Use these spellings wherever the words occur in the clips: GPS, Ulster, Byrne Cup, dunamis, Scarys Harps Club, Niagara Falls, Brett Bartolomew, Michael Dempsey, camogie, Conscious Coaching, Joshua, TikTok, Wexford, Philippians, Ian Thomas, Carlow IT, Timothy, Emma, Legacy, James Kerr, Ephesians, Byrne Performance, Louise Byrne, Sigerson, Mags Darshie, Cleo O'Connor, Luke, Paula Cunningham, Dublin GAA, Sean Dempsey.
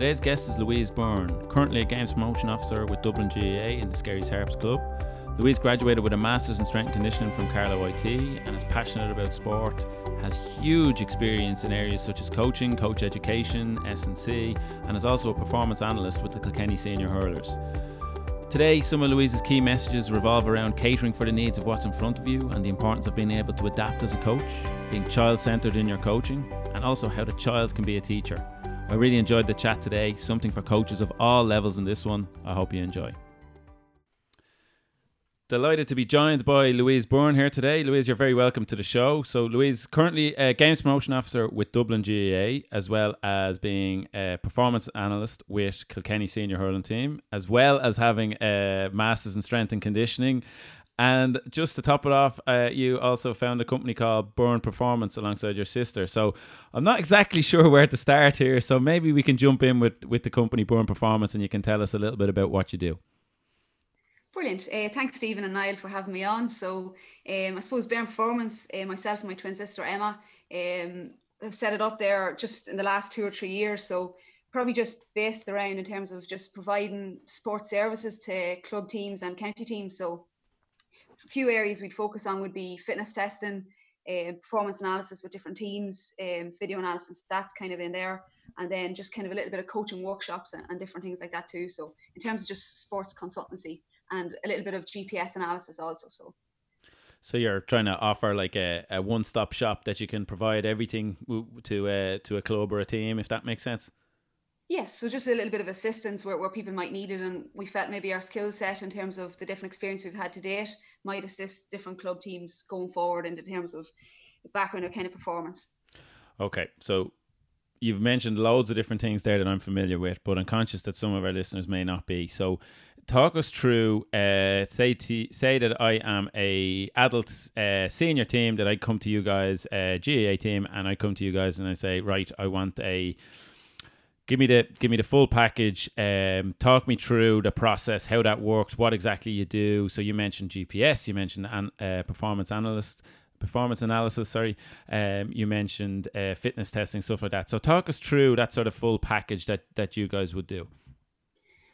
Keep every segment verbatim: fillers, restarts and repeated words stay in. Today's guest is Louise Byrne, currently a Games Promotion Officer with Dublin G A A in the Scarys Harps Club. Louise graduated with a Masters in Strength and Conditioning from Carlow I T and is passionate about sport, has huge experience in areas such as coaching, coach education, S and C, and is also a performance analyst with the Kilkenny Senior Hurlers. Today, some of Louise's key messages revolve around catering for the needs of what's in front of you and the importance of being able to adapt as a coach, being child-centred in your coaching, and also how the child can be a teacher. I really enjoyed the chat today, something for coaches of all levels in this one. I hope you enjoy. Delighted to be joined by Louise Byrne here today. Louise, you're very welcome to the show. So Louise, currently a Games Promotion Officer with Dublin G A A, as well as being a Performance Analyst with Kilkenny Senior Hurling Team, as well as having a Masters in Strength and Conditioning. And just to top it off, uh, you also found a company called Byrne Performance alongside your sister. So I'm not exactly sure where to start here. So maybe we can jump in with, with the company Byrne Performance and you can tell us a little bit about what you do. Brilliant. Uh, thanks, Stephen and Niall, for having me on. So um, I suppose Byrne Performance, uh, myself and my twin sister, Emma, um, have set it up there just in the last two or three years. So probably just based around in terms of just providing sports services to club teams and county teams. So a few areas we'd focus on would be fitness testing, uh, performance analysis with different teams, um, video analysis, stats kind of in there. And then just kind of a little bit of coaching workshops and, and different things like that too. So in terms of just sports consultancy, and a little bit of G P S analysis also. So so you're trying to offer like a, a one-stop shop that you can provide everything to uh, to a club or a team, if that makes sense? Yes, so just a little bit of assistance where, where people might need it. And we felt maybe our skill set in terms of the different experience we've had to date might assist different club teams going forward in terms of background or kind of performance. Okay, so you've mentioned loads of different things there that I'm familiar with, but I'm conscious that some of our listeners may not be. So talk us through, uh, say to, say that I am a adult uh, senior team, that I come to you guys, uh, G A A team, and I come to you guys and I say, right, I want a, give me the give me the full package, um, talk me through the process, how that works, what exactly you do. So you mentioned G P S, you mentioned an, uh, performance analyst, performance analysis, sorry, um, you mentioned uh, fitness testing, stuff like that. So talk us through that sort of full package that, that you guys would do.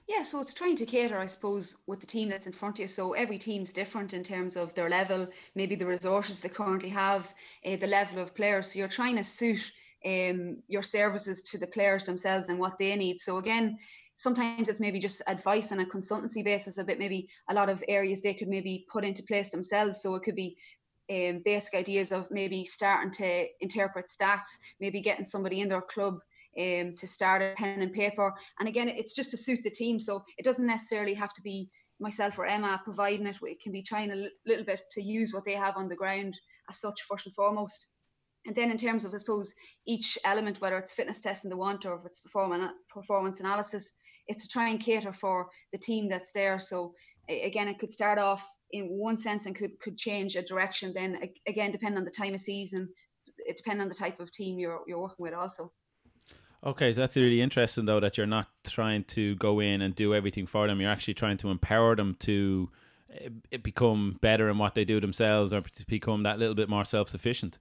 Yeah, so it's trying to cater, I suppose, with the team that's in front of you. So every team's different in terms of their level, maybe the resources they currently have, uh, the level of players. So you're trying to suit um, your services to the players themselves and what they need. So again, sometimes it's maybe just advice on a consultancy basis, a bit maybe a lot of areas they could maybe put into place themselves. So it could be um, basic ideas of maybe starting to interpret stats, maybe getting somebody in their club Um, to start a pen and paper. And again, it's just to suit the team, so it doesn't necessarily have to be myself or Emma providing it. It can be trying a little bit to use what they have on the ground as such first and foremost. And then in terms of, I suppose, each element, whether it's fitness testing they want or if it's performance analysis, it's to try and cater for the team that's there. So again, it could start off in one sense and could, could change a direction then, again, depending on the time of season, depending on the type of team you're you're working with also. Okay, so that's really interesting, though, that you're not trying to go in and do everything for them. You're actually trying to empower them to become better in what they do themselves or to become that little bit more self-sufficient.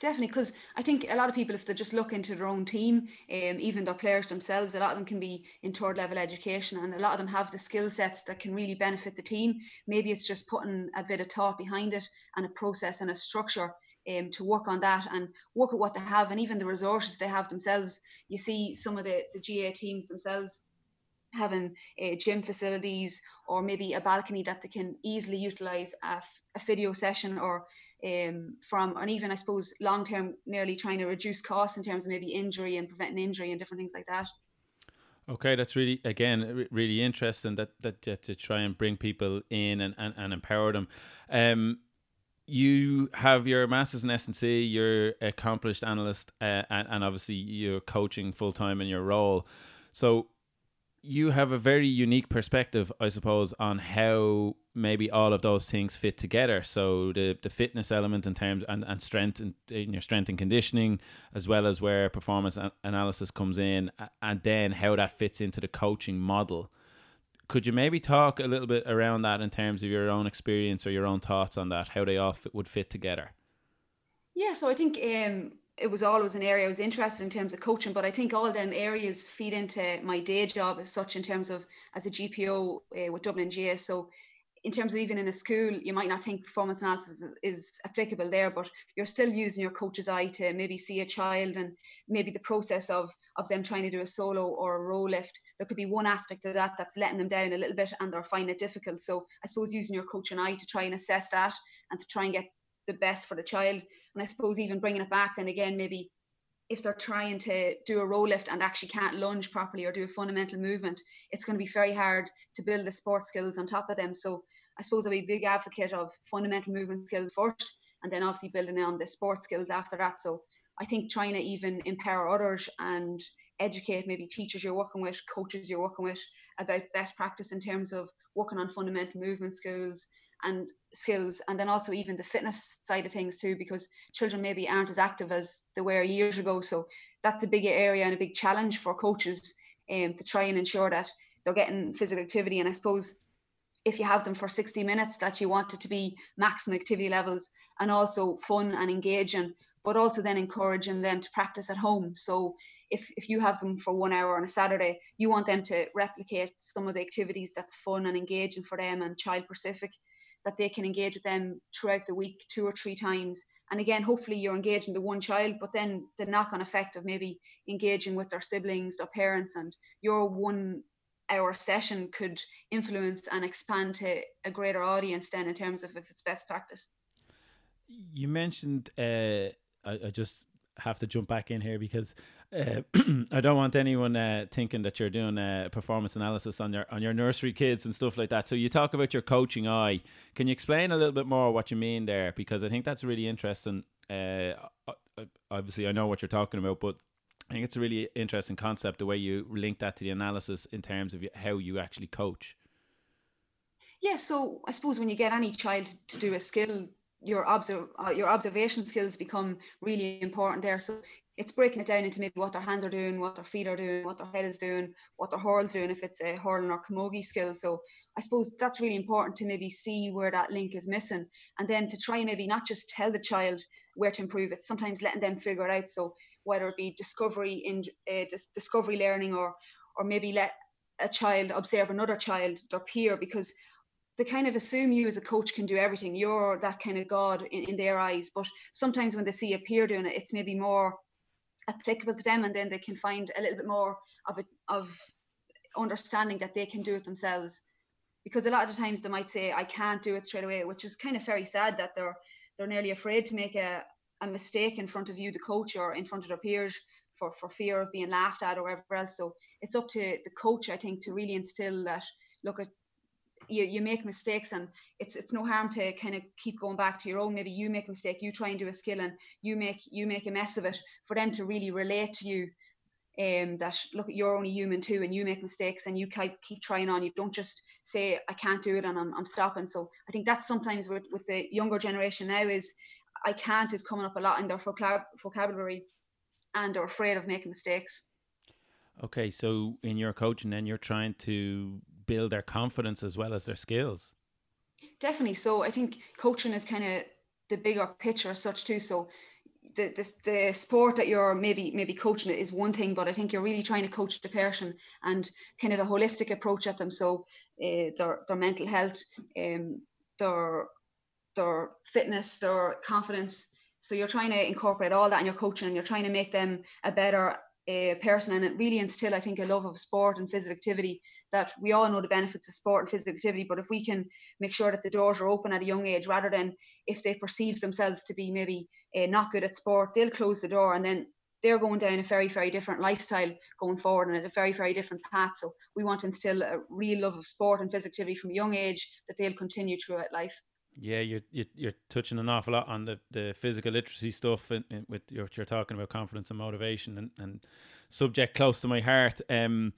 Definitely, because I think a lot of people, if they just look into their own team, um, even their players themselves, a lot of them can be in third-level education and a lot of them have the skill sets that can really benefit the team. Maybe it's just putting a bit of thought behind it and a process and a structure Um, to work on that and work at what they have and even the resources they have themselves. You see some of the, the G A A teams themselves having uh, gym facilities or maybe a balcony that they can easily utilise a, f- a video session or um, from, and even I suppose long term nearly trying to reduce costs in terms of maybe injury and preventing injury and different things like that. Okay, that's really, again, really interesting that, that, that to try and bring people in and, and, and empower them. Um, You have your Masters in S and C, you're accomplished analyst, uh, and, and obviously you're coaching full-time in your role. So you have a very unique perspective, I suppose, on how maybe all of those things fit together. So the, the fitness element in terms and, and strength in, in your strength and conditioning, as well as where performance analysis comes in, and then how that fits into the coaching model. Could you maybe talk a little bit around that in terms of your own experience or your own thoughts on that, how they all fit, would fit together? Yeah, so I think um, it was always an area I was interested in terms of coaching, but I think all of them areas feed into my day job as such in terms of as a G P O uh, with Dublin G A A. So in terms of even in a school, you might not think performance analysis is, is applicable there, but you're still using your coach's eye to maybe see a child and maybe the process of of them trying to do a solo or a row lift. There could be one aspect of that that's letting them down a little bit and they're finding it difficult. So I suppose using your coach's eye to try and assess that and to try and get the best for the child. And I suppose even bringing it back then again, maybe if they're trying to do a row lift and actually can't lunge properly or do a fundamental movement, it's going to be very hard to build the sport skills on top of them. So I suppose I'm a big advocate of fundamental movement skills first, and then obviously building on the sport skills after that. So I think trying to even empower others and educate maybe teachers you're working with, coaches you're working with about best practice in terms of working on fundamental movement skills and skills, and then also even the fitness side of things too, because children maybe aren't as active as they were years ago. So that's a big area and a big challenge for coaches um, to try and ensure that they're getting physical activity. And I suppose if you have them for sixty minutes, that you want it to be maximum activity levels and also fun and engaging, but also then encouraging them to practice at home. So if, if you have them for one hour on a Saturday, you want them to replicate some of the activities that's fun and engaging for them and child specific, that they can engage with them throughout the week two or three times. And again, hopefully you're engaging the one child, but then the knock-on effect of maybe engaging with their siblings, their parents, and your one hour session could influence and expand to a greater audience then in terms of if it's best practice. You mentioned, uh, I, I just have to jump back in here because uh, I don't want anyone uh, thinking that you're doing uh, performance analysis on your on your nursery kids and stuff like that. So you talk about your coaching eye. Can you explain a little bit more what you mean there? Because I think that's really interesting. Uh, obviously, I know what you're talking about, but I think it's a really interesting concept, the way you link that to the analysis in terms of how you actually coach. Yeah, so I suppose when you get any child to do a skill, your observe uh, your observation skills become really important there. So it's breaking it down into maybe what their hands are doing, what their feet are doing, what their head is doing, what their hurl's doing, if it's a hurling or camogie skill. So I suppose that's really important to maybe see where that link is missing, and then to try and maybe not just tell the child where to improve it, sometimes letting them figure it out. So whether it be discovery in uh, just discovery learning, or or maybe let a child observe another child, their peer, because they kind of assume you as a coach can do everything. You're that kind of God in, in their eyes. But sometimes when they see a peer doing it, it's maybe more applicable to them, and then they can find a little bit more of a, of understanding that they can do it themselves. Because a lot of the times they might say, I can't do it straight away, which is kind of very sad that they're they're nearly afraid to make a, a mistake in front of you, the coach, or in front of their peers for, for fear of being laughed at or whatever else. So it's up to the coach, I think, to really instill that, look at, You, you make mistakes, and it's it's no harm to kind of keep going back to your own. Maybe you make a mistake, you try and do a skill, and you make you make a mess of it, for them to really relate to you um, that, look, you're only human too, and you make mistakes, and you keep, keep trying on. You don't just say, I can't do it and I'm, I'm stopping. So I think that's sometimes with, with the younger generation now, is I can't is coming up a lot in their vocabulary, and they're afraid of making mistakes. Okay, so in your coaching then, you're trying to build their confidence as well as their skills. Definitely. So I think coaching is kind of the bigger picture as such too. So the, the the sport that you're maybe maybe coaching is one thing, but I think you're really trying to coach the person and kind of a holistic approach at them. So uh, their their mental health, um, their their fitness, their confidence. So you're trying to incorporate all that in your coaching, and you're trying to make them a better a person, and it really instill, I think, a love of sport and physical activity. That we all know the benefits of sport and physical activity, but if we can make sure that the doors are open at a young age, rather than if they perceive themselves to be maybe uh, not good at sport, they'll close the door, and then they're going down a very, very different lifestyle going forward, and at a very, very different path. So we want to instill a real love of sport and physical activity from a young age, that they'll continue throughout life. Yeah, you're you're touching an awful lot on the, the physical literacy stuff, and, and with your, you're talking about confidence and motivation, and, and subject close to my heart. Um,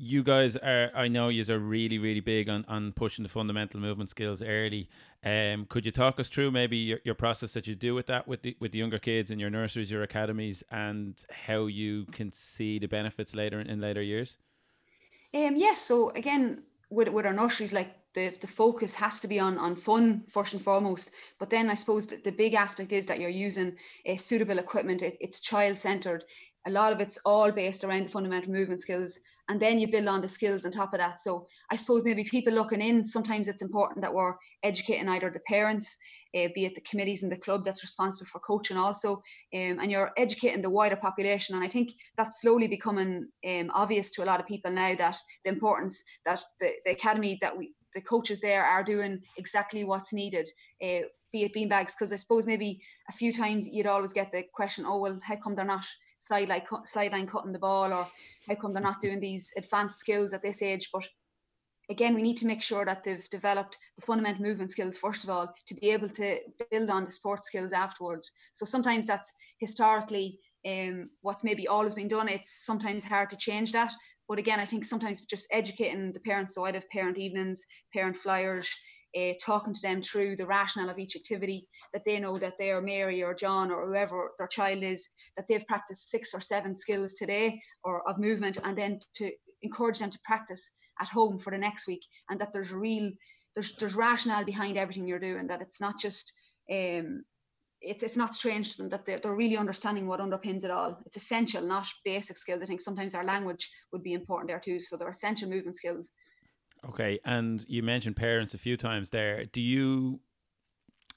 you guys are, I know you are really, really big on, on pushing the fundamental movement skills early. Um, could you talk us through maybe your, your process that you do with that, with the with the younger kids in your nurseries, your academies, and how you can see the benefits later in, in later years? Um, yes. Yeah, so again, with with our nurseries, like the the focus has to be on on fun first and foremost. But then I suppose that the big aspect is that you're using a uh, suitable equipment. It, it's child centered. A lot of it's all based around the fundamental movement skills, and then you build on the skills on top of that. So I suppose maybe people looking in, sometimes it's important that we're educating either the parents, uh, be it the committees in the club that's responsible for coaching also, um, and you're educating the wider population. And I think that's slowly becoming um, obvious to a lot of people now, that the importance that the, the academy, that we, the coaches there are doing exactly what's needed, uh, be it beanbags, because I suppose maybe a few times you'd always get the question, oh, well, how come they're not sideline sideline cutting the ball, or how come they're not doing these advanced skills at this age? But again, we need to make sure that they've developed the fundamental movement skills first of all, to be able to build on the sports skills afterwards. So sometimes that's historically um, what's maybe always been done. It's sometimes hard to change that. But again, I think sometimes just educating the parents. So I'd have parent evenings, parent flyers, Uh, talking to them through the rationale of each activity, that they know that they are Mary or John or whoever their child is, that they've practiced six or seven skills today or of movement, and then to encourage them to practice at home for the next week, and that there's real there's there's rationale behind everything you're doing, that it's not just um it's it's not strange to them, that they're, they're really understanding what underpins it all. It's essential, not basic skills. I think sometimes our language would be important there too, so they're essential movement skills. Okay, and you mentioned parents a few times there. Do you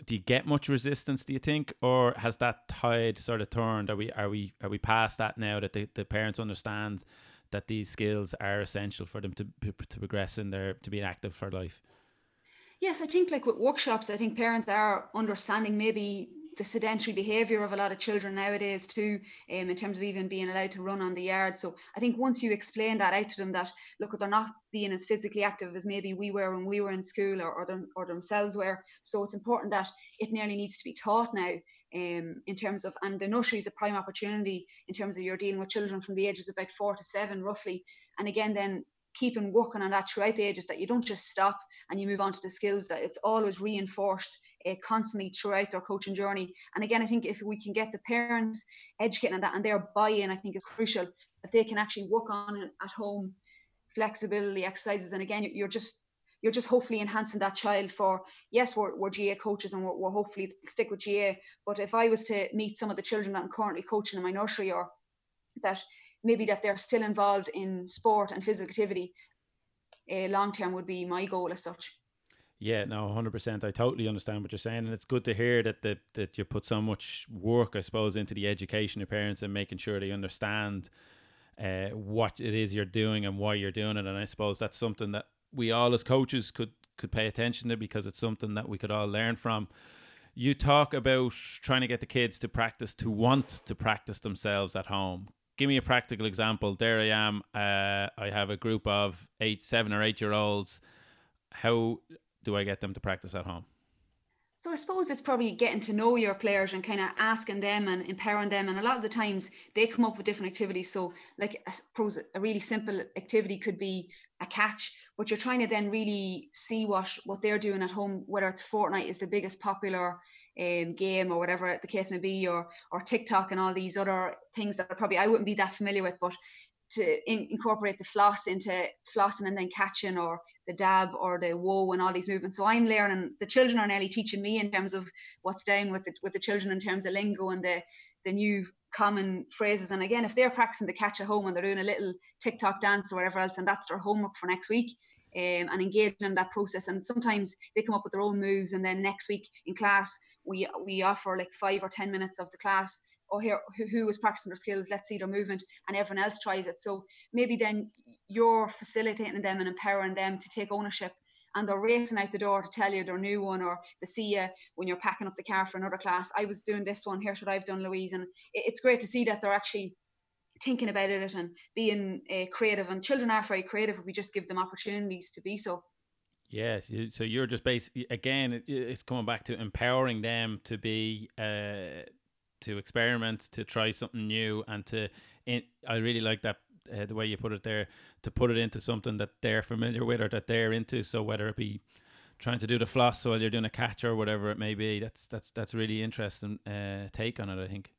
do you get much resistance, do you think, or has that tide sort of turned? Are we are we are we past that now, that the, the parents understand that these skills are essential for them to to progress in their, to be active for life? Yes, I think like with workshops, I think parents are understanding maybe the sedentary behaviour of a lot of children nowadays too, um, in terms of even being allowed to run on the yard. So I think once you explain that out to them, that look, they're not being as physically active as maybe we were when we were in school, or or, them, or themselves were. So it's important that it nearly needs to be taught now, um, in terms of, and the nursery is a prime opportunity in terms of you're dealing with children from the ages of about four to seven roughly. And again, then keeping working on that throughout the ages, that you don't just stop and you move on to the skills, that it's always reinforced uh, constantly throughout their coaching journey. And again, I think if we can get the parents educating on that, and their buy-in, I think is crucial, that they can actually work on at home flexibility exercises. And again, you're just you're just hopefully enhancing that child for, yes, we're, we're G A A coaches and we're, we're hopefully stick with G A A, but if I was to meet some of the children that I'm currently coaching in my nursery, or that maybe that they're still involved in sport and physical activity, uh, long term would be my goal as such. Yeah, no, one hundred percent. I totally understand what you're saying. And it's good to hear that the, that you put so much work, I suppose, into the education of parents and making sure they understand uh, what it is you're doing and why you're doing it. And I suppose that's something that we all as coaches could, could pay attention to, because it's something that we could all learn from. You talk about trying to get the kids to practice, to want to practice themselves at home. Give me a practical example. There I am. Uh, I have a group of eight, seven or eight year olds. How do I get them to practice at home? So I suppose it's probably getting to know your players and kind of asking them and empowering them. And a lot of the times they come up with different activities. So like I suppose a really simple activity could be a catch, but you're trying to then really see what, what they're doing at home, whether it's Fortnite is the biggest popular Um, game or whatever the case may be, or or TikTok and all these other things that are probably I wouldn't be that familiar with, but to in, incorporate the floss into flossing and then catching, or the dab or the whoa and all these movements. So I'm learning, the children are nearly teaching me in terms of what's down with the, with the children in terms of lingo and the the new common phrases. And again, if they're practicing the catch at home and they're doing a little TikTok dance or whatever else, and that's their homework for next week, Um, and engage them in that process. And sometimes they come up with their own moves, and then next week in class we we offer like five or ten minutes of the class, oh here who, who was practicing their skills, let's see their movement, and everyone else tries it. So maybe then you're facilitating them and empowering them to take ownership, and they're racing out the door to tell you their new one, or they see you when you're packing up the car for another class, I was doing this one, here's what I've done, Louise. And it, it's great to see that they're actually thinking about it and being uh, creative, and children are very creative if we just give them opportunities to be so. Yes, yeah, so you're just basically, again, it's coming back to empowering them to be, uh, to experiment, to try something new, and to, in, I really like that, uh, the way you put it there, to put it into something that they're familiar with or that they're into. So whether it be trying to do the floss while you're doing a catch or whatever it may be, that's that's that's really interesting uh, take on it, I think.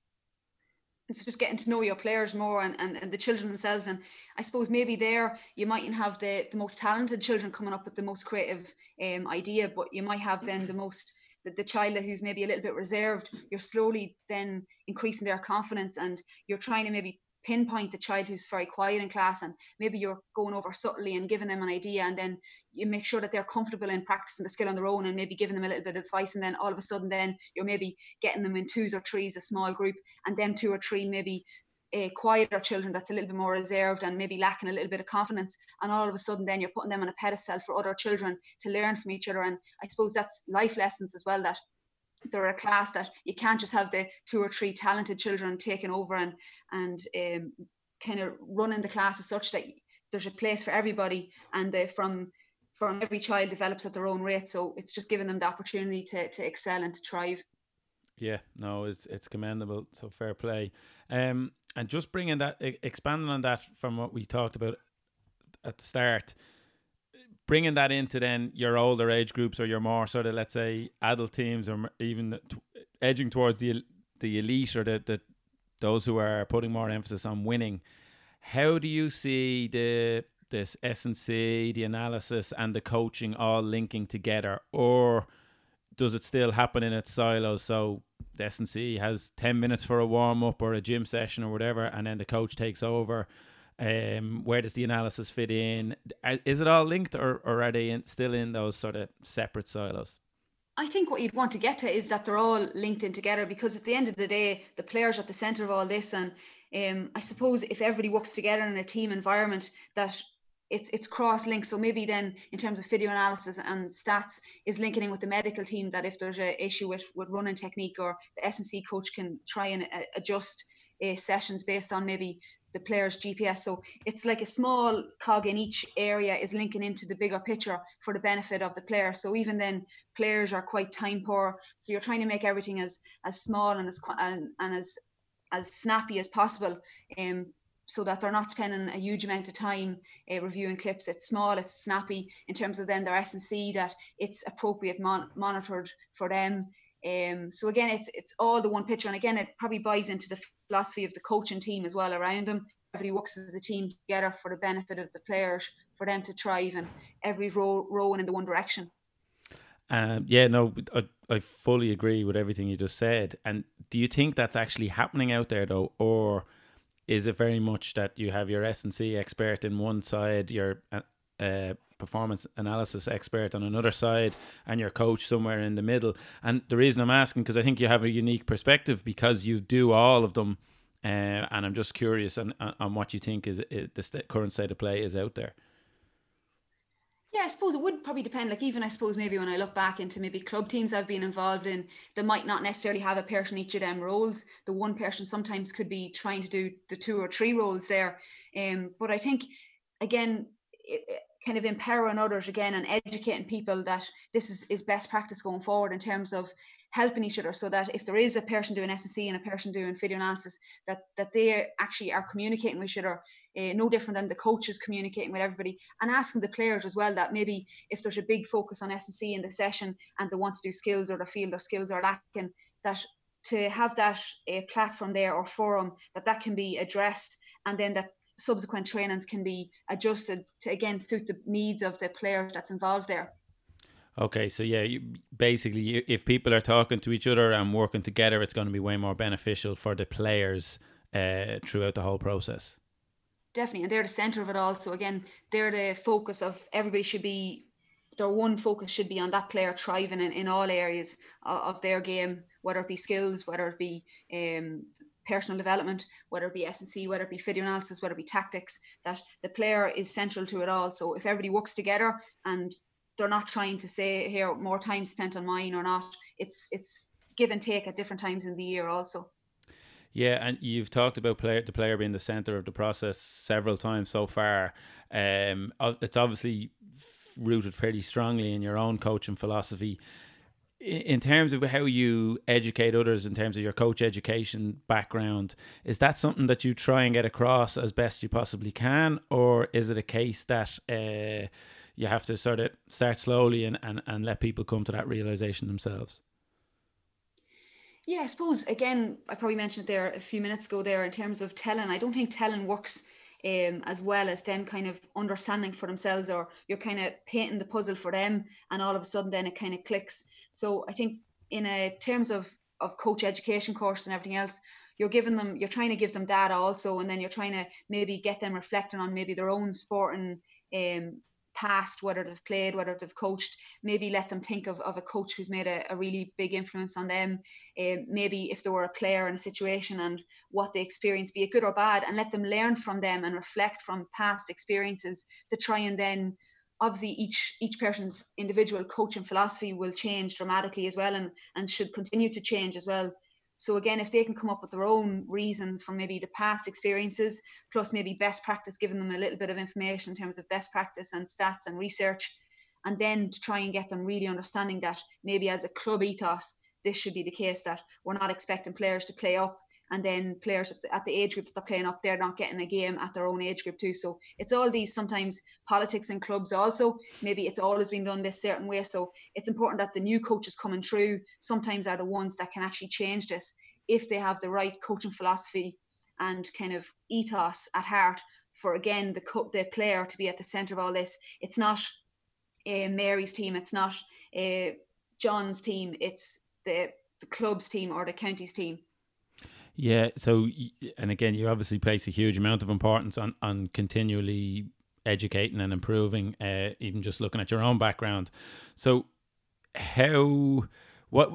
And so just getting to know your players more and, and, and the children themselves. And I suppose maybe there you mightn't have the, the most talented children coming up with the most creative um, idea, but you might have then the most, the, the child who's maybe a little bit reserved. You're slowly then increasing their confidence, and you're trying to maybe pinpoint the child who's very quiet in class, and maybe you're going over subtly and giving them an idea, and then you make sure that they're comfortable in practicing the skill on their own, and maybe giving them a little bit of advice. And then all of a sudden then you're maybe getting them in twos or threes, a small group, and then two or three maybe uh, quieter children that's a little bit more reserved and maybe lacking a little bit of confidence, and all of a sudden then you're putting them on a pedestal for other children to learn from each other. And I suppose that's life lessons as well, that they're a class that you can't just have the two or three talented children taking over and and um, kind of running the class as such, that there's a place for everybody, and they, from from every child develops at their own rate. So it's just giving them the opportunity to to excel and to thrive. Yeah, no, it's it's commendable. So fair play. Um, and just bringing that, expanding on that from what we talked about at the start, bringing that into then your older age groups or your more sort of, let's say, adult teams, or even t- edging towards the the elite, or the, the those who are putting more emphasis on winning. How do you see the this S and C, the analysis and the coaching all linking together? Or does it still happen in its silos? So the S and C has ten minutes for a warm-up or a gym session or whatever, and then the coach takes over. Um, where does the analysis fit in? Is it all linked, or, or are they in, still in those sort of separate silos? I think what you'd want to get to is that they're all linked in together, because at the end of the day, the players are at the centre of all this. And um, I suppose if everybody works together in a team environment, that it's it's cross-linked. So maybe then in terms of video analysis and stats is linking in with the medical team, that if there's an issue with, with running technique, or the S and C coach can try and uh, adjust uh, sessions based on maybe the player's G P S. So it's like a small cog in each area is linking into the bigger picture for the benefit of the player. So even then, players are quite time poor, so you're trying to make everything as as small and as and, and as as snappy as possible, um so that they're not spending a huge amount of time uh, reviewing clips. It's small, it's snappy. In terms of then their S and C, that it's appropriate mon- monitored for them. Um, so again, it's it's all the one picture, and again, it probably buys into the philosophy of the coaching team as well around them. Everybody works as a team together for the benefit of the players, for them to thrive, and every row rowing in the one direction. Um, yeah, no, I, I fully agree with everything you just said. And do you think that's actually happening out there though, or is it very much that you have your S and C expert in one side, your uh, performance analysis expert on another side, and your coach somewhere in the middle? And the reason I'm asking, because I think you have a unique perspective, because you do all of them, uh, and I'm just curious on, on what you think is, is the st- current state of play is out there. Yeah, I suppose it would probably depend. Like even I suppose maybe when I look back into maybe club teams I've been involved in, they might not necessarily have a person each of them roles. The one person sometimes could be trying to do the two or three roles there. Um, but I think again, it, it, kind of empowering others again, and educating people that this is, is best practice going forward in terms of helping each other, so that if there is a person doing S and C and a person doing video analysis, that that they actually are communicating with each other, uh, no different than the coaches communicating with everybody, and asking the players as well that maybe if there's a big focus on S and C in the session and they want to do skills, or they feel their skills are lacking, that to have that uh, platform there or forum that that can be addressed, and then that subsequent trainings can be adjusted to again suit the needs of the player that's involved there. Okay, so yeah, you, basically you, if people are talking to each other and working together, it's going to be way more beneficial for the players uh, throughout the whole process. Definitely, and they're the centre of it all. So again, they're the focus of everybody. Should be their one focus should be on that player thriving in, in all areas of, of their game, whether it be skills, whether it be um personal development, whether it be S and C, whether it be video analysis, whether it be tactics, that the player is central to it all. So if everybody works together and they're not trying to say, here, more time spent on mine or not, it's it's give and take at different times in the year also. Yeah, and you've talked about player, the player being the centre of the process several times so far. Um, it's obviously rooted pretty strongly in your own coaching philosophy. In terms of how you educate others, in terms of your coach education background, is that something that you try and get across as best you possibly can? Or is it a case that uh, you have to sort of start slowly and, and, and let people come to that realization themselves? Yeah, I suppose, again, I probably mentioned it there a few minutes ago there in terms of telling. I don't think telling works um, as well as them kind of understanding for themselves, or you're kind of painting the puzzle for them and all of a sudden then it kind of clicks. So I think in a terms of, of coach education course and everything else, you're giving them, you're trying to give them data also, and then you're trying to maybe get them reflecting on maybe their own sporting um, past, whether they've played, whether they've coached, maybe let them think of, of a coach who's made a, a really big influence on them. Um, maybe if they were a player in a situation and what they experienced, be it good or bad, and let them learn from them and reflect from past experiences to try and then, obviously each each person's individual coaching philosophy will change dramatically as well, and, and should continue to change as well. So again, if they can come up with their own reasons from maybe the past experiences, plus maybe best practice, giving them a little bit of information in terms of best practice and stats and research, and then to try and get them really understanding that maybe as a club ethos, this should be the case, that we're not expecting players to play up, and then players at the age group that they're playing up, they're not getting a game at their own age group too. So it's all these sometimes politics in clubs also. Maybe it's always been done this certain way. So it's important that the new coaches coming through sometimes are the ones that can actually change this if they have the right coaching philosophy and kind of ethos at heart for, again, the, co- the player to be at the centre of all this. It's not uh, Mary's team. It's not uh, John's team. It's the, the club's team or the county's team. Yeah, so, and again, you obviously place a huge amount of importance on, on continually educating and improving, uh, even just looking at your own background. So how, what,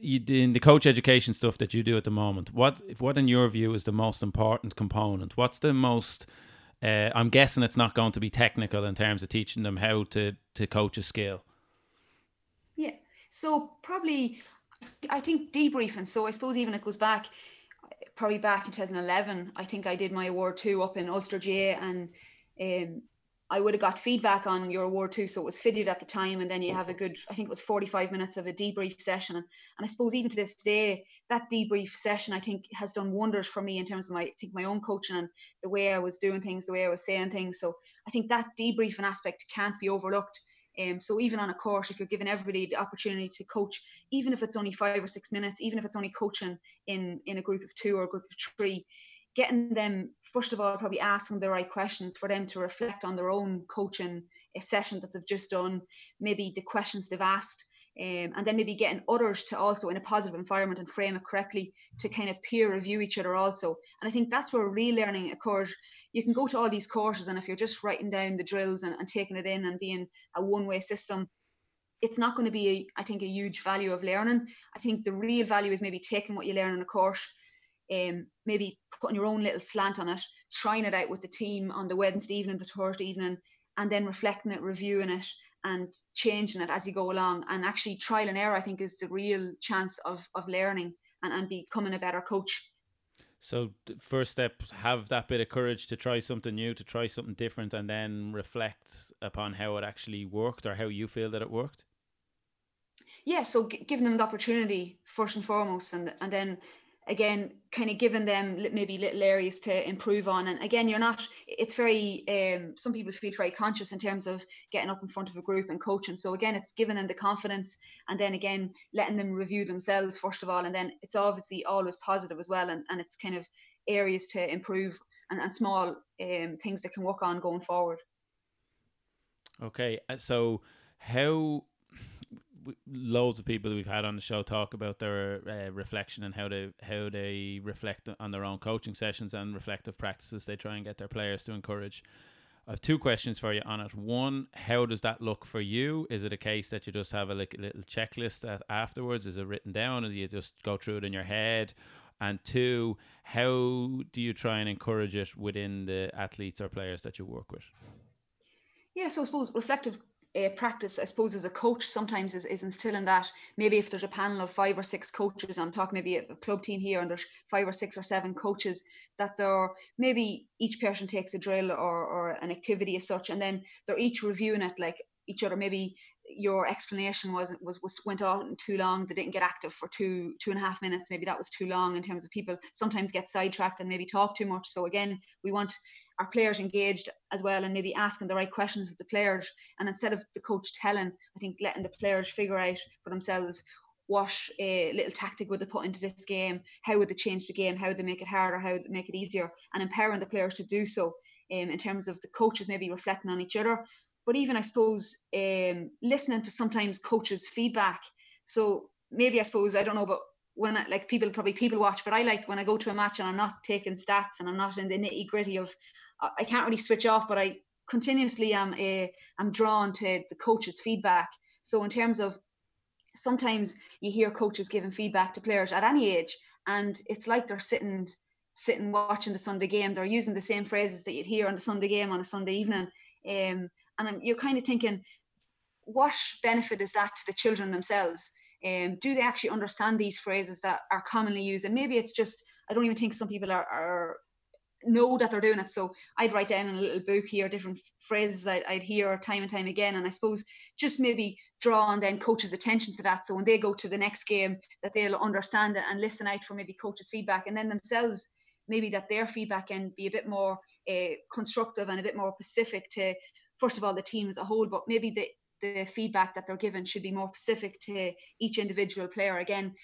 you in the coach education stuff that you do at the moment, what, if what in your view is the most important component? What's the most, uh, I'm guessing it's not going to be technical in terms of teaching them how to, to coach a skill. Yeah, so probably... I think debriefing. So I suppose even it goes back, probably back in two thousand eleven, I think I did my award two up in Ulster G A A, and um, I would have got feedback on your award two. So it was fitted at the time. And then you have a good, I think it was forty-five minutes of a debrief session. And, and I suppose even to this day, that debrief session, I think has done wonders for me in terms of my, I think my own coaching and the way I was doing things, the way I was saying things. So I think that debriefing aspect can't be overlooked. Um, so even on a course, if you're giving everybody the opportunity to coach, even if it's only five or six minutes, even if it's only coaching in, in a group of two or a group of three, getting them, first of all, probably asking the right questions for them to reflect on their own coaching a session that they've just done, maybe the questions they've asked, um, and then maybe getting others to also, in a positive environment and frame it correctly, to kind of peer review each other also. And I think that's where relearning occurs. You can go to all these courses, and if you're just writing down the drills and, and taking it in and being a one-way system, it's not going to be, a, I think, a huge value of learning. I think the real value is maybe taking what you learn in a course, um, maybe putting your own little slant on it, trying it out with the team on the Wednesday evening, the Thursday evening, and then reflecting it, reviewing it, and changing it as you go along. And actually trial and error, I think, is the real chance of of learning and, and becoming a better coach. So the first step, have that bit of courage to try something new, to try something different, and then reflect upon how it actually worked or how you feel that it worked. Yeah, so g- giving them the opportunity first and foremost, and and then again, kind of giving them maybe little areas to improve on. And again, you're not, it's very, um, some people feel very conscious in terms of getting up in front of a group and coaching. So again, it's giving them the confidence, and then again, letting them review themselves first of all. And then it's obviously always positive as well. And, and it's kind of areas to improve and, and small um, things that can work on going forward. Okay. So how... loads of people that we've had on the show talk about their uh, reflection and how they how they reflect on their own coaching sessions and reflective practices they try and get their players to encourage. I have two questions for you on it. One, how does that look for you? Is it a case that you just have a like, little checklist at, afterwards? Is it written down, or do you just go through it in your head? And two, how do you try and encourage it within the athletes or players that you work with? Yeah, so I suppose reflective Uh, practice, I suppose, as a coach sometimes is, is instilling that. Maybe if there's a panel of five or six coaches, I'm talking maybe a club team here, and there's five or six or seven coaches, that they're maybe each person takes a drill or, or an activity as such, and then they're each reviewing it like each other. Maybe your explanation wasn't was, was went on too long, they didn't get active for two two and a half minutes, maybe that was too long in terms of people sometimes get sidetracked and maybe talk too much. So again, we want our players engaged as well, and maybe asking the right questions of the players, and instead of the coach telling, I think letting the players figure out for themselves what uh, little tactic would they put into this game, how would they change the game, how would they make it harder, how would they make it easier, and empowering the players to do so, um, in terms of the coaches maybe reflecting on each other, but even I suppose um, listening to sometimes coaches' feedback. So maybe I suppose, I don't know, but when I, like people probably people watch, but I like when I go to a match and I'm not taking stats and I'm not in the nitty gritty of, I can't really switch off, but I continuously am uh, I'm drawn to the coaches' feedback. So in terms of, sometimes you hear coaches giving feedback to players at any age, and it's like they're sitting sitting watching the Sunday game. They're using the same phrases that you'd hear on the Sunday game on a Sunday evening, um, and you're kind of thinking, what benefit is that to the children themselves? Um, do they actually understand these phrases that are commonly used? And maybe it's just, I don't even think some people are, are know that they're doing it. So I'd write down in a little book here different phrases I'd, I'd hear time and time again, and I suppose just maybe draw on then coaches' attention to that, so when they go to the next game that they'll understand it and listen out for maybe coaches' feedback, and then themselves maybe that their feedback can be a bit more uh, constructive and a bit more specific to, first of all, the team as a whole, but maybe the the feedback that they're given should be more specific to each individual player. Again,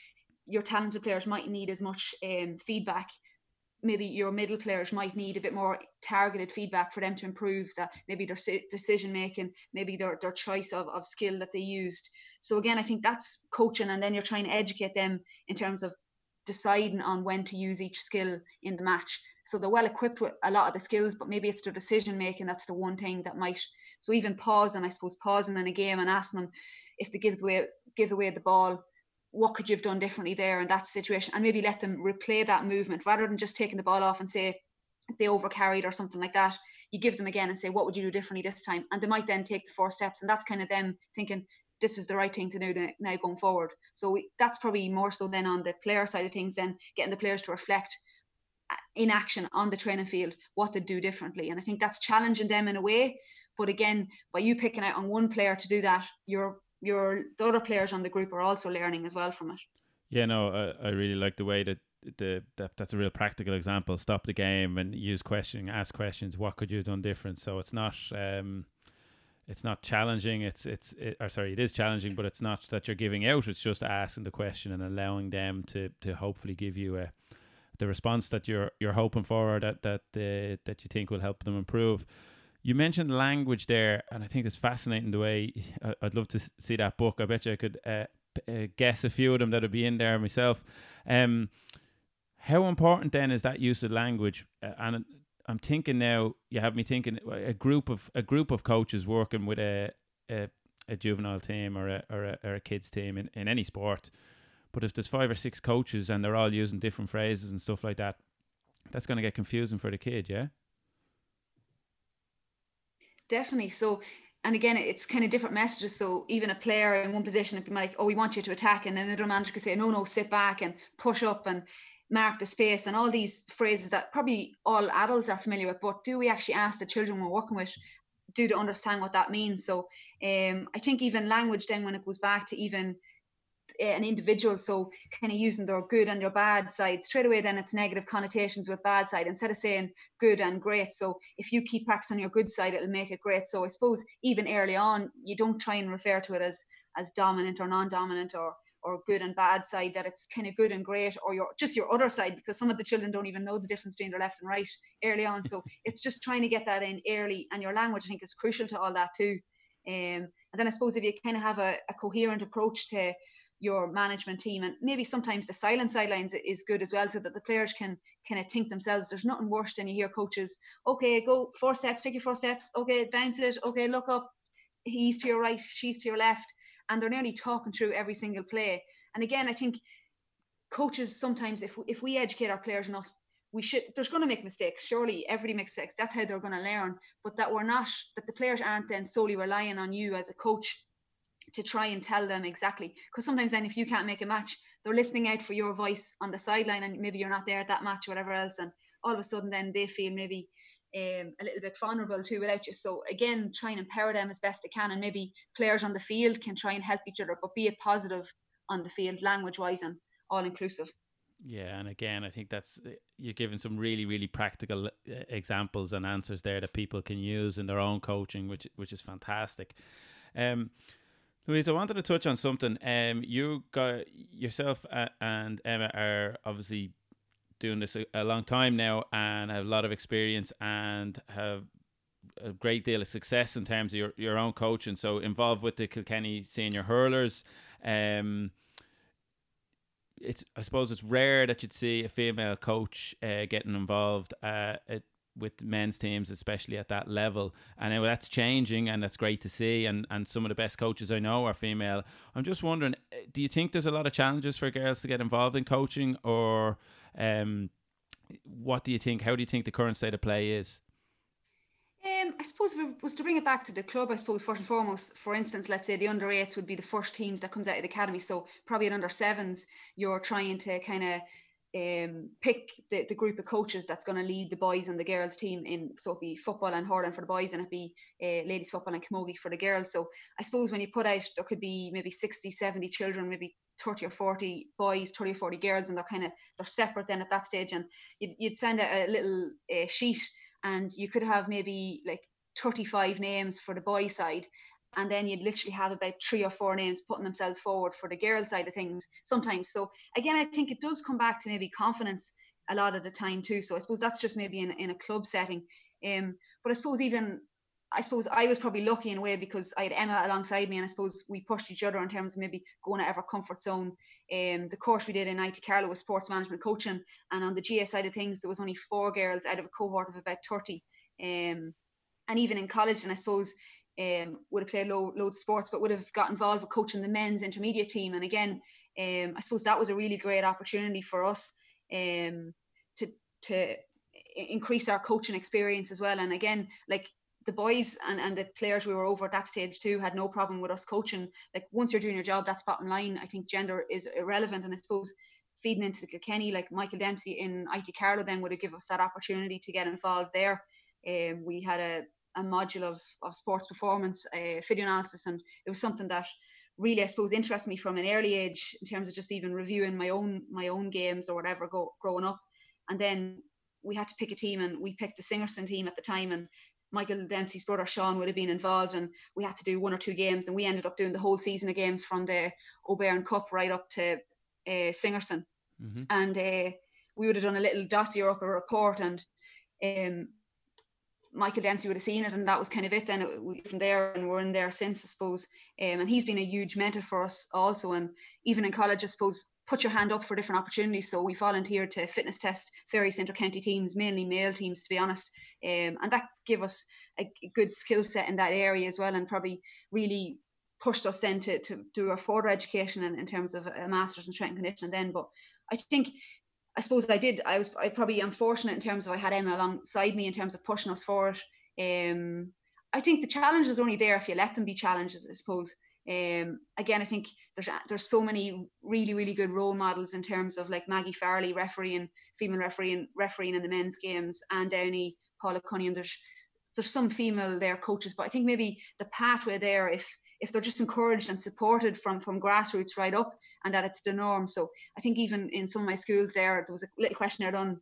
your talented players might need as much um, feedback. Maybe your middle players might need a bit more targeted feedback for them to improve that, maybe their decision making, maybe their, their choice of, of skill that they used. So again, I think that's coaching, and then you're trying to educate them in terms of deciding on when to use each skill in the match. So they're well equipped with a lot of the skills, but maybe it's their decision making that's the one thing that might. So even pausing, I suppose, pausing in a game and asking them if they give away, give away the ball, what could you have done differently there in that situation? And maybe let them replay that movement rather than just taking the ball off and say they overcarried or something like that. You give them again and say, what would you do differently this time? And they might then take the four steps, and that's kind of them thinking this is the right thing to do now going forward. So we, that's probably more so then on the player side of things, then getting the players to reflect in action on the training field what they do differently. And I think that's challenging them in a way. But again, by you picking out on one player to do that, your your the other players on the group are also learning as well from it. Yeah, no, I, I really like the way that the that, that's a real practical example. Stop the game and use question, ask questions. What could you have done different? So it's not um, it's not challenging. It's it's it, or sorry, it is challenging, but it's not that you're giving out. It's just asking the question and allowing them to to hopefully give you a the response that you're you're hoping for, or that that uh, that you think will help them improve. You mentioned language there, and I think it's fascinating the way, I'd love to see that book. I bet you I could uh, uh, guess a few of them that would be in there myself. Um, how important then is that use of language? Uh, and I'm thinking now, you have me thinking, a group of a group of coaches working with a a, a juvenile team or a, or a or a kids team in, in any sport. But if there's five or six coaches and they're all using different phrases and stuff like that, that's going to get confusing for the kid, yeah? Definitely. So, and again, it's kind of different messages. So even a player in one position, it'd be like, oh, we want you to attack. And then the other manager could say, no, no, sit back and push up and mark the space. And all these phrases that probably all adults are familiar with, but do we actually ask the children we're working with, do they understand what that means? So um, I think even language then, when it goes back to even an individual, so kind of using their good and their bad side straight away, then it's negative connotations with bad side instead of saying good and great. So if you keep practicing your good side, it'll make it great. So I suppose even early on, you don't try and refer to it as as dominant or non-dominant or or good and bad side, that it's kind of good and great, or your just your other side, because some of the children don't even know the difference between their left and right early on. So it's just trying to get that in early, and your language I think is crucial to all that too. Um, and then I suppose if you kind of have a, a coherent approach to your management team, and maybe sometimes the silent sidelines is good as well, so that the players can kind of think themselves. There's nothing worse than you hear coaches, okay, go four steps, take your four steps, okay, bounce it, okay, look up, he's to your right, she's to your left, and they're nearly talking through every single play. And again, I think coaches sometimes, if if we educate our players enough, we should, there's going to make mistakes, surely everybody makes mistakes, that's how they're going to learn, but that we're not, that the players aren't then solely relying on you as a coach to try and tell them exactly, because sometimes then if you can't make a match, they're listening out for your voice on the sideline, and maybe you're not there at that match or whatever else, and all of a sudden then they feel maybe um, a little bit vulnerable too without you. So again, try and empower them as best they can, and maybe players on the field can try and help each other, but be it positive on the field, language wise and all inclusive. Yeah, and again, I think that's, you're giving some really, really practical examples and answers there that people can use in their own coaching, which which is fantastic. Um Louise, I wanted to touch on something. Um, you got yourself and Emma are obviously doing this a, a long time now and have a lot of experience and have a great deal of success in terms of your, your own coaching. So involved with the Kilkenny Senior Hurlers. Um, it's I suppose it's rare that you'd see a female coach uh, getting involved uh, at, with men's teams, especially at that level. And anyway, that's changing and that's great to see. And, and some of the best coaches I know are female. I'm just wondering, do you think there's a lot of challenges for girls to get involved in coaching, or um, what do you think? How do you think the current state of play is? Um, I suppose if it was to bring it back to the club, I suppose first and foremost, for instance, let's say the under eights would be the first teams that comes out of the academy. So probably at under sevens, you're trying to kind of um, pick the, the group of coaches that's going to lead the boys and the girls team in. So it'd be football and hurling for the boys, and it'd be uh, ladies football and camogie for the girls. So I suppose when you put out, there could be maybe sixty, seventy children, maybe thirty or forty boys, thirty or forty girls, and they're kind of, they're separate then at that stage. And you'd, you'd send out a little uh, sheet, and you could have maybe like thirty-five names for the boy side, and then you'd literally have about three or four names putting themselves forward for the girl side of things sometimes. So again, I think it does come back to maybe confidence a lot of the time too. So I suppose that's just maybe in, in a club setting. Um, but I suppose even, I suppose I was probably lucky in a way because I had Emma alongside me, and I suppose we pushed each other in terms of maybe going out of our comfort zone. Um, the course we did in I T Carlow was sports management coaching, and on the G A side of things, there was only four girls out of a cohort of about thirty. Um, and even in college, and I suppose um, would have played loads of sports, but would have got involved with coaching the men's intermediate team. And again, um, I suppose that was a really great opportunity for us um, to to increase our coaching experience as well. And again, like, the boys and, and the players we were over at that stage too had no problem with us coaching. Like, once you're doing your job, that's bottom line. I think gender is irrelevant. And I suppose feeding into the Kilkenny, like Michael Dempsey in I T Carlow then would have given us that opportunity to get involved there. Um, we had a, a module of, of sports performance, uh, video analysis, and it was something that really, I suppose, interested me from an early age in terms of just even reviewing my own my own games or whatever go, growing up. And then we had to pick a team, and we picked the Sigerson team at the time, and Michael Dempsey's brother Sean would have been involved, and we had to do one or two games, and we ended up doing the whole season of games from the Byrne Cup right up to uh, Sigerson. Mm-hmm. And uh, we would have done a little dossier up, a report, and um, Michael Dempsey would have seen it, and that was kind of it then. It, we, from there, and we're in there since, I suppose. Um, and he's been a huge mentor for us also, and even in college, I suppose, put your hand up for different opportunities. So we volunteered to fitness test various inter-county teams, mainly male teams, to be honest. Um, and that gave us a good skill set in that area as well, and probably really pushed us then to, to do our further education in, in terms of a master's in strength and conditioning then. But I think, I suppose I did, I was I probably unfortunate in terms of I had Emma alongside me in terms of pushing us forward. Um, I think the challenge is only there if you let them be challenges, I suppose. Um, again, I think there's there's so many really, really good role models in terms of like Maggie Farrelly refereeing, female refereeing, refereeing in the men's games, Anne Downey, Paula Cunningham. There's there's some female there coaches, but I think maybe the pathway there, if if they're just encouraged and supported from, from grassroots right up, and that it's the norm. So I think even in some of my schools there, there was a little questionnaire done,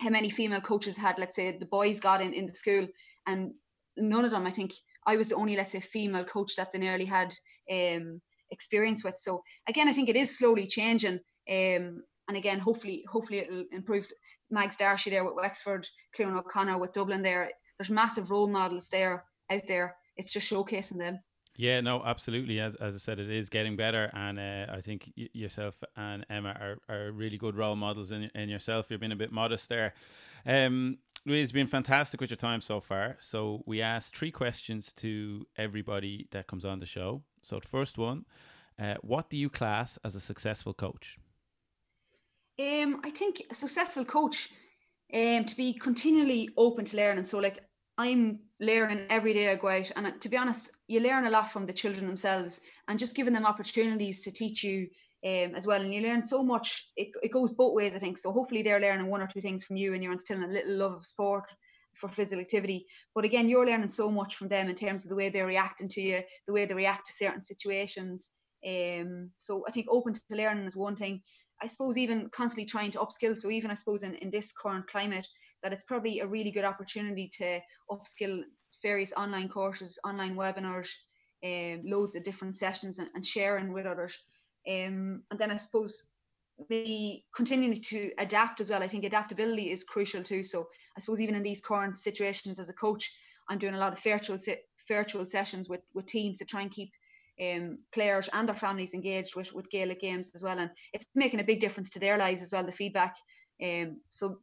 how many female coaches had, let's say, the boys got in, in the school, and none of them, I think, I was the only, let's say, female coach that they nearly had um, experience with. So again, I think it is slowly changing. Um, and again, hopefully, hopefully it'll improve. Mags Darshie there with Wexford, Cleo O'Connor with Dublin there. There's massive role models there out there. It's just showcasing them. Yeah, no, absolutely. As as I said, it is getting better, and uh, I think y- yourself and Emma are, are really good role models in, in yourself. You're being a bit modest there. Um, Louise, it's been fantastic with your time so far. So we asked three questions to everybody that comes on the show. So the first one, uh, what do you class as a successful coach? Um, I think a successful coach, um, to be continually open to learning. So like, I'm learning every day I go out, and to be honest, you learn a lot from the children themselves, and just giving them opportunities to teach you um, as well. And you learn so much, it, it goes both ways, I think. So hopefully they're learning one or two things from you, and you're instilling a little love of sport for physical activity. But again, you're learning so much from them in terms of the way they're reacting to you, the way they react to certain situations. Um, so I think open to learning is one thing. I suppose even constantly trying to upskill. So even I suppose in, in this current climate, that it's probably a really good opportunity to upskill various online courses, online webinars, um, loads of different sessions and, and sharing with others. Um, and then I suppose maybe continuing to adapt as well. I think adaptability is crucial too. So I suppose even in these current situations as a coach, I'm doing a lot of virtual se- virtual sessions with, with teams to try and keep um, players and their families engaged with, with Gaelic games as well. And it's making a big difference to their lives as well, the feedback. Um, so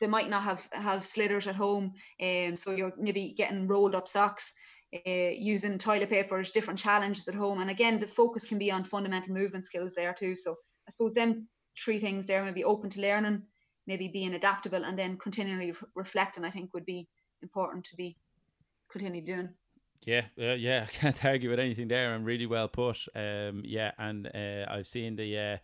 they might not have, have slitters at home. Um, so you're maybe getting rolled up socks, uh, using toilet papers, different challenges at home. And again, the focus can be on fundamental movement skills there too. So I suppose them three things there, maybe open to learning, maybe being adaptable, and then continually re- reflecting, I think would be important to be continue doing. Yeah, uh, yeah, I can't argue with anything there. I'm really well put. Um, yeah, and uh, I've seen the uh,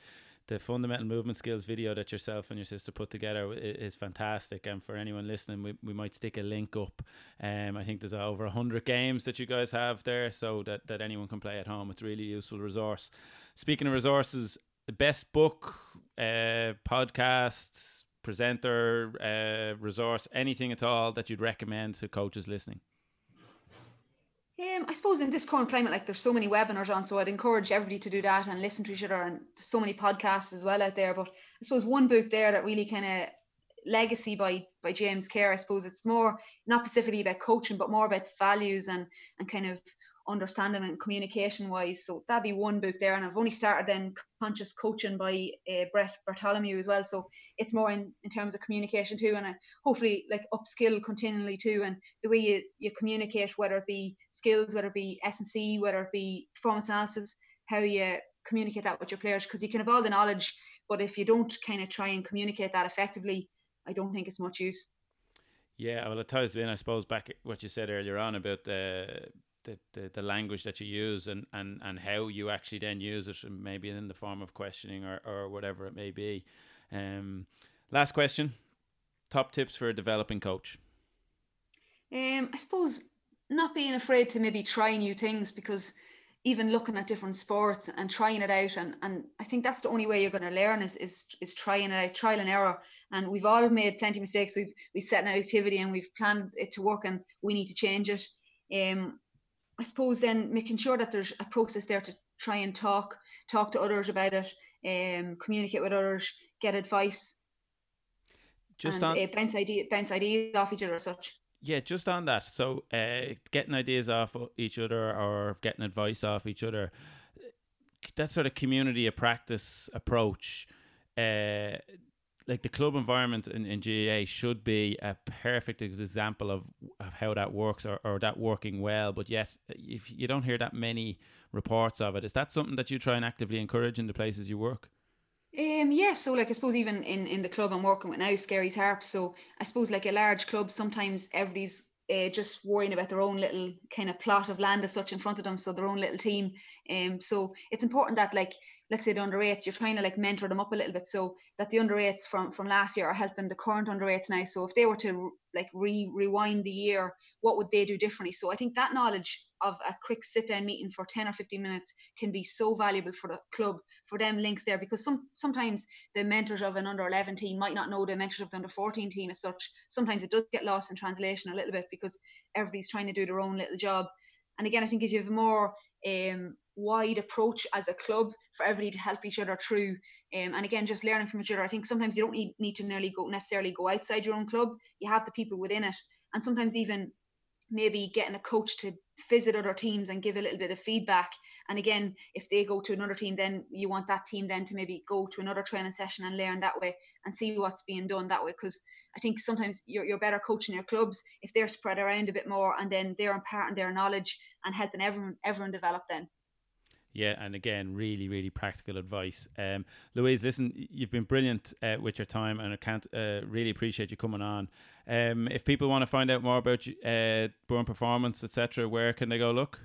the fundamental movement skills video that yourself and your sister put together is fantastic. And for anyone listening, we, we might stick a link up. Um, I think there's over one hundred games that you guys have there, so that, that anyone can play at home. It's a really useful resource. Speaking of resources, the best book, uh, podcast, presenter, uh, resource, anything at all that you'd recommend to coaches listening? Um, I suppose in this current climate, like there's so many webinars on, so I'd encourage everybody to do that and listen to each other, and so many podcasts as well out there. But I suppose one book there that really kind of, Legacy by by James Kerr. I suppose it's more not specifically about coaching, but more about values and and kind of understanding and communication wise. So that'd be one book there. And I've only started then Conscious Coaching by uh, Brett Bartolomew as well. So it's more in, in terms of communication too, and I hopefully like upskill continually too, and the way you, you communicate, whether it be skills, whether it be S and C, whether it be performance analysis, how you communicate that with your players, because you can have all the knowledge, but if you don't kind of try and communicate that effectively, I don't think it's much use. Yeah, well, it ties in, I suppose, back at what you said earlier on about the The, the, the language that you use and, and, and how you actually then use it, maybe in the form of questioning or, or whatever it may be. Um, last question, top tips for a developing coach? Um, I suppose not being afraid to maybe try new things, because even looking at different sports and trying it out, and, and I think that's the only way you're going to learn is, is is trying it out, trial and error. And we've all made plenty of mistakes. We've, we've set an activity and we've planned it to work, and we need to change it. Um, I suppose then making sure that there's a process there to try and talk, talk to others about it, um, communicate with others, get advice, just and on, uh, bounce, idea, bounce ideas off each other as such. Yeah, just on that. So uh, getting ideas off each other or getting advice off each other, that sort of community of practice approach, uh, like the club environment in, in G A A should be a perfect example of, of how that works or, or that working well, but yet if you don't hear that many reports of it. Is that something that you try and actively encourage in the places you work? Um, yeah, so like I suppose even in, in the club I'm working with now, Scarys Harps, so I suppose like a large club, sometimes everybody's uh, just worrying about their own little kind of plot of land as such in front of them, so their own little team. Um, so it's important that like, let's say the under eights, you're trying to like mentor them up a little bit, so that the under eights from, from last year are helping the current under eights now. So if they were to like re rewind the year, what would they do differently? So I think that knowledge of a quick sit down meeting for ten or fifteen minutes can be so valuable for the club, for them links there, because some sometimes the mentors of an under eleven team might not know the mentors of the under fourteen team as such. Sometimes it does get lost in translation a little bit because everybody's trying to do their own little job. And again, I think if you have more um, wide approach as a club for everybody to help each other through, um, and again, just learning from each other, I think sometimes you don't need, need to nearly go, necessarily go outside your own club. You have the people within it. And sometimes even maybe getting a coach to visit other teams and give a little bit of feedback. And again, if they go to another team, then you want that team then to maybe go to another training session and learn that way and see what's being done that way, because I think sometimes you're, you're better coaching your clubs if they're spread around a bit more, and then they're imparting their knowledge and helping everyone everyone develop then. Yeah, and again, really, really practical advice. Um, Louise, listen, you've been brilliant uh, with your time, and I can't uh, really appreciate you coming on. Um, if people want to find out more about uh, Byrne Performance, et cetera, where can they go look?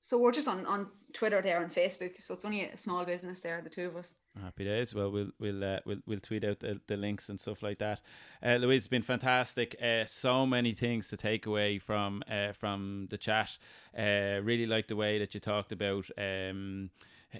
So we're just on, on Twitter there and Facebook, so it's only a small business there, the two of us. Happy days. Well, we'll we'll uh, we'll, we'll tweet out the, the links and stuff like that. Uh, Louise, it's been fantastic. Uh, so many things to take away from uh, from the chat. Uh, really like the way that you talked about um.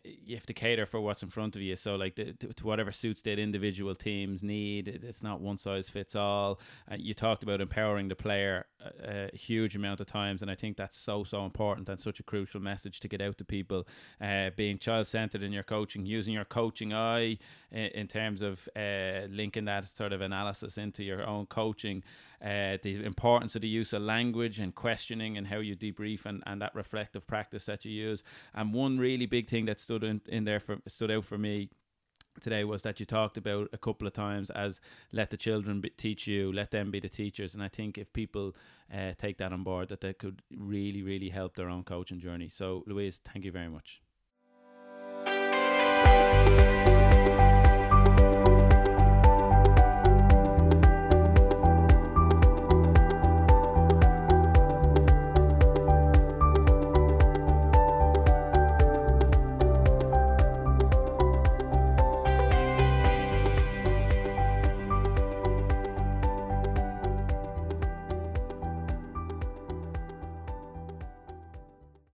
you have to cater for what's in front of you. So like the, to, to whatever suits that individual teams need, it's not one size fits all. Uh, you talked about empowering the player a, a huge amount of times, and I think that's so, so important and such a crucial message to get out to people. Uh, being child-centered in your coaching, using your coaching eye in, in terms of uh, linking that sort of analysis into your own coaching, uh, the importance of the use of language and questioning and how you debrief and, and that reflective practice that you use. And one really big thing that's stood in, in there for stood out for me today was that you talked about a couple of times as let the children be, teach you, let them be the teachers. And I think if people uh, take that on board, that they could really, really help their own coaching journey. So Louise, thank you very much.